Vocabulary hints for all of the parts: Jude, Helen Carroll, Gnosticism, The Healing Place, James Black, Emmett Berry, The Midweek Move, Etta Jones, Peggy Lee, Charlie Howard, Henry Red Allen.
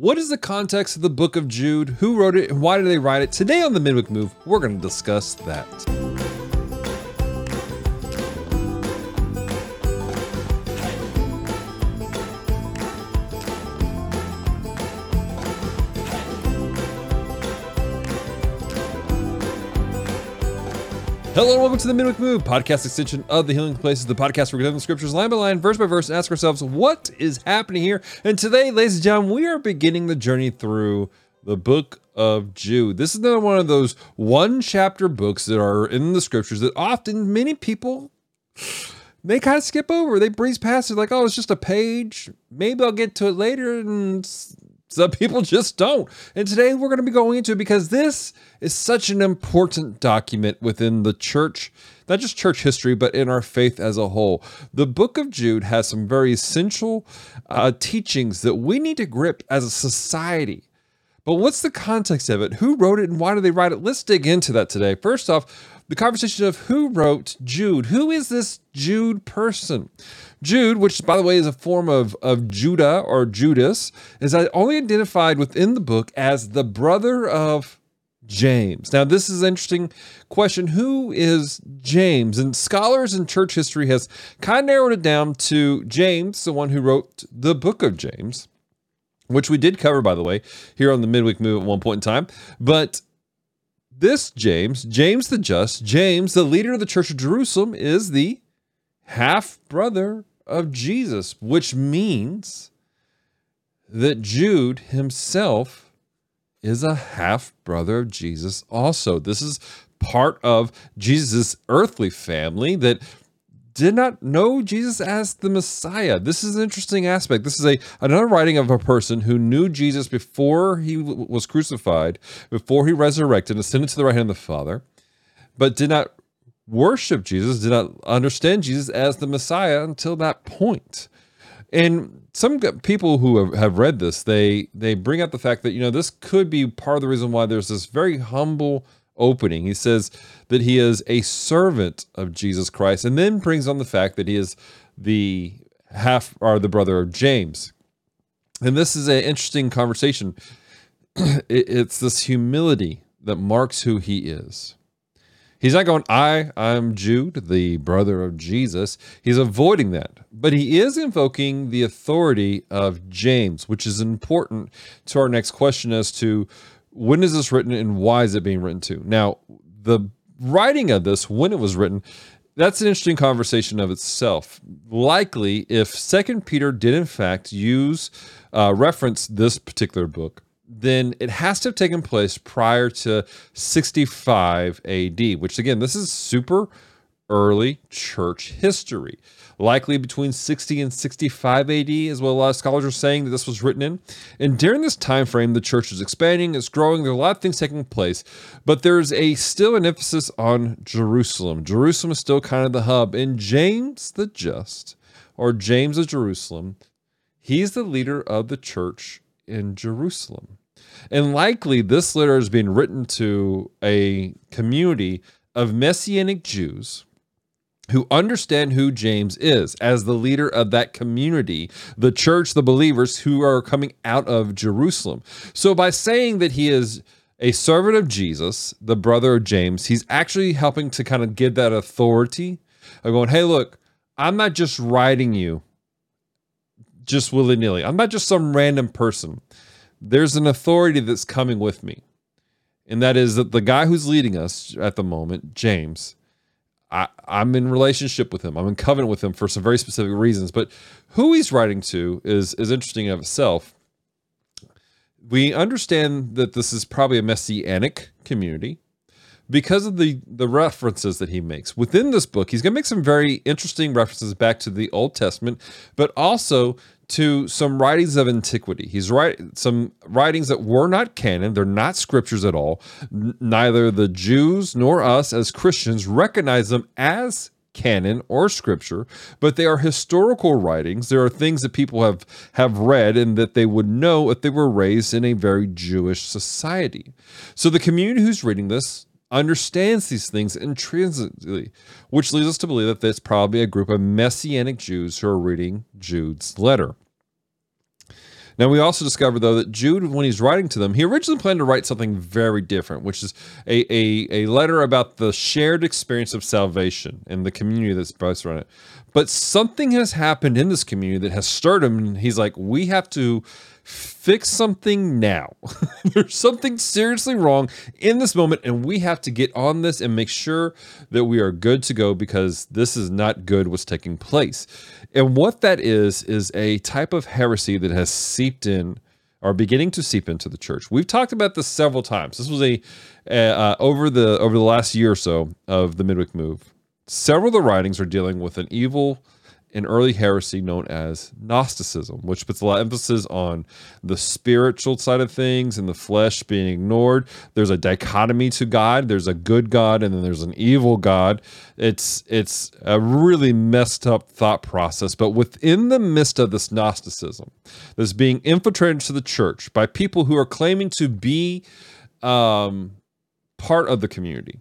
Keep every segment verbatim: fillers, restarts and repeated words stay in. What is the context of the book of Jude? Who wrote it? And why did they write it? Today on The Midweek Move, we're going to discuss that. Hello and welcome to The Midweek Move, podcast extension of The Healing Place, the podcast where we go through the scriptures line by line, verse by verse, and ask ourselves, what is happening here? And today, ladies and gentlemen, we are beginning the journey through the book of Jude. This is another one of those one-chapter books that are in the scriptures that often many people, they kind of skip over. They breeze past it like, oh, it's just a page. Maybe I'll get to it later, and some people just don't. And today we're going to be going into it because this is such an important document within the church, not just church history, but in our faith as a whole. The book of Jude has some very essential uh, teachings that we need to grip as a society. But what's the context of it? Who wrote it and why did they write it? Let's dig into that today. First off, the conversation of who wrote Jude. Who is this Jude person? Jude, which by the way is a form of, of Judah or Judas, is only identified within the book as the brother of James. Now, this is an interesting question. Who is James? And scholars in church history has kind of narrowed it down to James, the one who wrote the book of James, which we did cover, by the way, here on the Midweek Move at one point in time. But this James, James the Just, James, the leader of the Church of Jerusalem, is the half-brother of Jesus, which means that Jude himself is a half-brother of Jesus also. This is part of Jesus' earthly family that did not know Jesus as the Messiah. This is an interesting aspect. This is a another writing of a person who knew Jesus before he w- was crucified, before he resurrected, ascended to the right hand of the Father, but did not worship Jesus, did not understand Jesus as the Messiah until that point. And some people who have read this, they they bring up the fact that, you know, this could be part of the reason why there's this very humble opening. He says that he is a servant of Jesus Christ, and then brings on the fact that he is the half or the brother of James. And this is an interesting conversation. It's this humility that marks who he is. He's not going, I, I'm Jude, the brother of Jesus. He's avoiding that. But he is invoking the authority of James, which is important to our next question as to when is this written and why is it being written to? Now, the writing of this, when it was written, that's an interesting conversation of itself. Likely, if Second Peter did in fact use, uh, reference this particular book, then it has to have taken place prior to sixty-five A D, which again, this is super early church history. Likely between sixty and sixty-five A D is what a lot of scholars are saying that this was written in. And during this time frame, the church is expanding, it's growing, there are a lot of things taking place, but there's a still an emphasis on Jerusalem. Jerusalem is still kind of the hub. And James the Just, or James of Jerusalem, he's the leader of the church in Jerusalem. And likely this letter is being written to a community of Messianic Jews who understand who James is as the leader of that community, the church, the believers who are coming out of Jerusalem. So by saying that he is a servant of Jesus, the brother of James, he's actually helping to kind of give that authority of going, hey, look, I'm not just writing you just willy-nilly. I'm not just some random person. There's an authority that's coming with me. And that is that the guy who's leading us at the moment, James, I, I'm in relationship with him. I'm in covenant with him for some very specific reasons. But who he's writing to is, is interesting in itself. We understand that this is probably a messianic community because of the, the references that he makes. Within this book, he's going to make some very interesting references back to the Old Testament, but also to some writings of antiquity. He's writing some writings that were not canon. They're not scriptures at all. N- neither the Jews nor us as Christians recognize them as canon or scripture, but they are historical writings. There are things that people have, have read and that they would know if they were raised in a very Jewish society. So the community who's reading this understands these things intrinsically, which leads us to believe that there's probably a group of Messianic Jews who are reading Jude's letter. Now, we also discover, though, that Jude, when he's writing to them, he originally planned to write something very different, which is a, a, a letter about the shared experience of salvation and the community that's based around it. But something has happened in this community that has stirred him, and he's like, we have to fix something now. There's something seriously wrong in this moment, and we have to get on this and make sure that we are good to go, because this is not good what's taking place. And what that is, is a type of heresy that has seeped in, or beginning to seep into the church. We've talked about this several times. This was a uh, uh, over the over the last year or so of the Midweek Move. Several of the writings are dealing with an evil an early heresy known as Gnosticism, which puts a lot of emphasis on the spiritual side of things and the flesh being ignored. There's a dichotomy to God. There's a good God, and then there's an evil God. It's it's a really messed up thought process. But within the midst of this Gnosticism that's being infiltrated into the church by people who are claiming to be um, part of the community,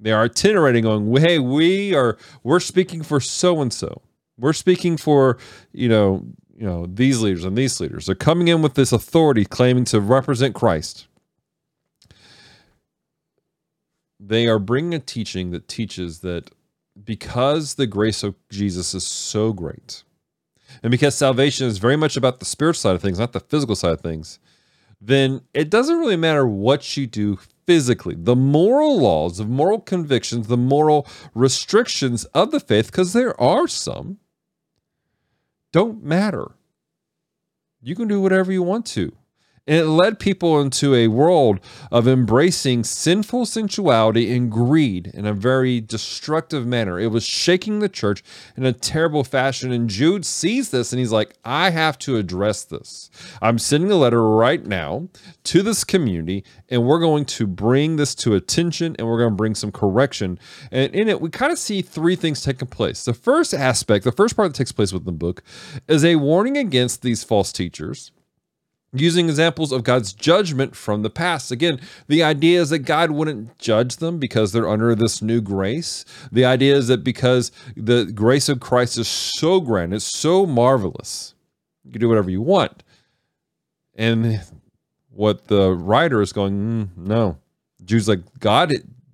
they are itinerating on, hey, we are, we're speaking for so-and-so. We're speaking for, you know, you know, these leaders and these leaders. They're coming in with this authority claiming to represent Christ. They are bringing a teaching that teaches that because the grace of Jesus is so great, and because salvation is very much about the spiritual side of things, not the physical side of things, then it doesn't really matter what you do physically. The moral laws, the moral convictions, the moral restrictions of the faith, because there are some, don't matter. You can do whatever you want to. And it led people into a world of embracing sinful sensuality and greed in a very destructive manner. It was shaking the church in a terrible fashion. And Jude sees this and he's like, I have to address this. I'm sending a letter right now to this community, and we're going to bring this to attention, and we're going to bring some correction. And in it, we kind of see three things taking place. The first aspect, the first part that takes place within the book, is a warning against these false teachers, using examples of God's judgment from the past. Again, the idea is that God wouldn't judge them because they're under this new grace. The idea is that because the grace of Christ is so grand, it's so marvelous, you can do whatever you want. And what the writer is going, mm, no. Jude's like, God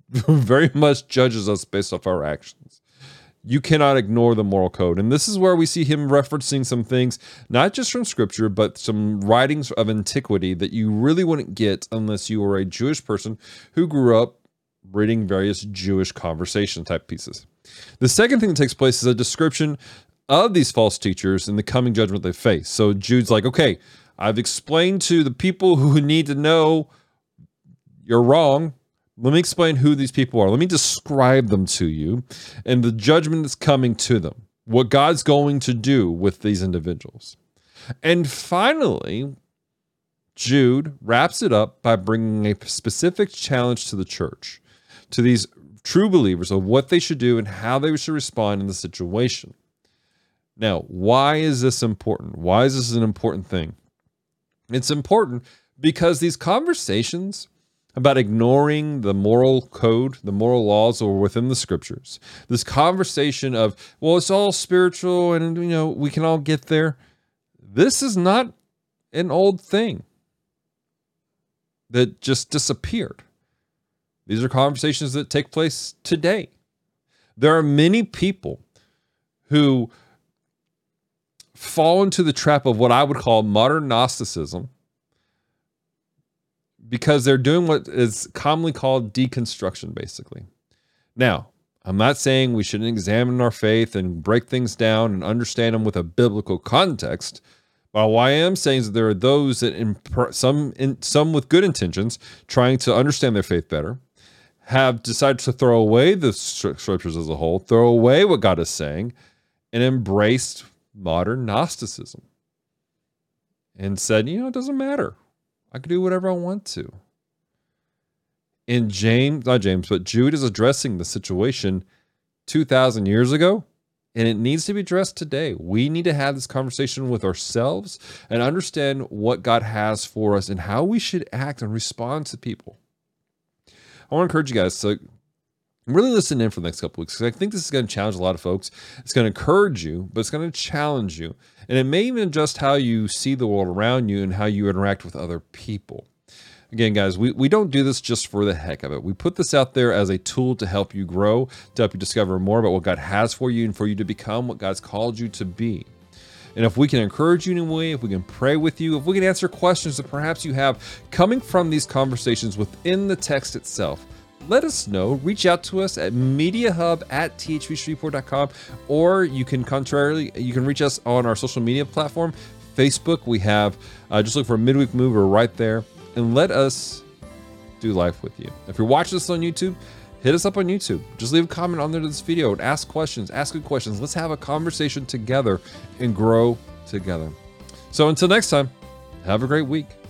very much judges us based off our actions. You cannot ignore the moral code. And this is where we see him referencing some things, not just from scripture, but some writings of antiquity that you really wouldn't get unless you were a Jewish person who grew up reading various Jewish conversation type pieces. The second thing that takes place is a description of these false teachers and the coming judgment they face. So Jude's like, okay, I've explained to the people who need to know you're wrong. Let me explain who these people are. Let me describe them to you and the judgment that's coming to them, what God's going to do with these individuals. And finally, Jude wraps it up by bringing a specific challenge to the church, to these true believers, of what they should do and how they should respond in the situation. Now, why is this important? Why is this an important thing? It's important because these conversations about ignoring the moral code, the moral laws that were within the scriptures, this conversation of, well, it's all spiritual and, you know, we can all get there. This is not an old thing that just disappeared. These are conversations that take place today. There are many people who fall into the trap of what I would call modern Gnosticism, because they're doing what is commonly called deconstruction, basically. Now, I'm not saying we shouldn't examine our faith and break things down and understand them with a biblical context. But what I am saying is that there are those that, imp- some, in, some with good intentions, trying to understand their faith better, have decided to throw away the scriptures as a whole, throw away what God is saying, and embraced modern Gnosticism. And said, you know, it doesn't matter. I can do whatever I want to. And James, not James, but Jude is addressing the situation two thousand years ago, and it needs to be addressed today. We need to have this conversation with ourselves and understand what God has for us and how we should act and respond to people. I want to encourage you guys to really listen in for the next couple weeks, because I think this is going to challenge a lot of folks. It's going to encourage you, but it's going to challenge you. And it may even adjust how you see the world around you and how you interact with other people. Again, guys, we, we don't do this just for the heck of it. We put this out there as a tool to help you grow, to help you discover more about what God has for you and for you to become what God's called you to be. And if we can encourage you in a way, if we can pray with you, if we can answer questions that perhaps you have coming from these conversations within the text itself, let us know. Reach out to us at mediahub at t h v shreveport dot com, or you can contrarily, you can reach us on our social media platform, Facebook. We have, uh, just look for Midweek Move right there. And let us do life with you. If you're watching this on YouTube, hit us up on YouTube. Just leave a comment on there to this video and ask questions, ask good questions. Let's have a conversation together and grow together. So until next time, have a great week.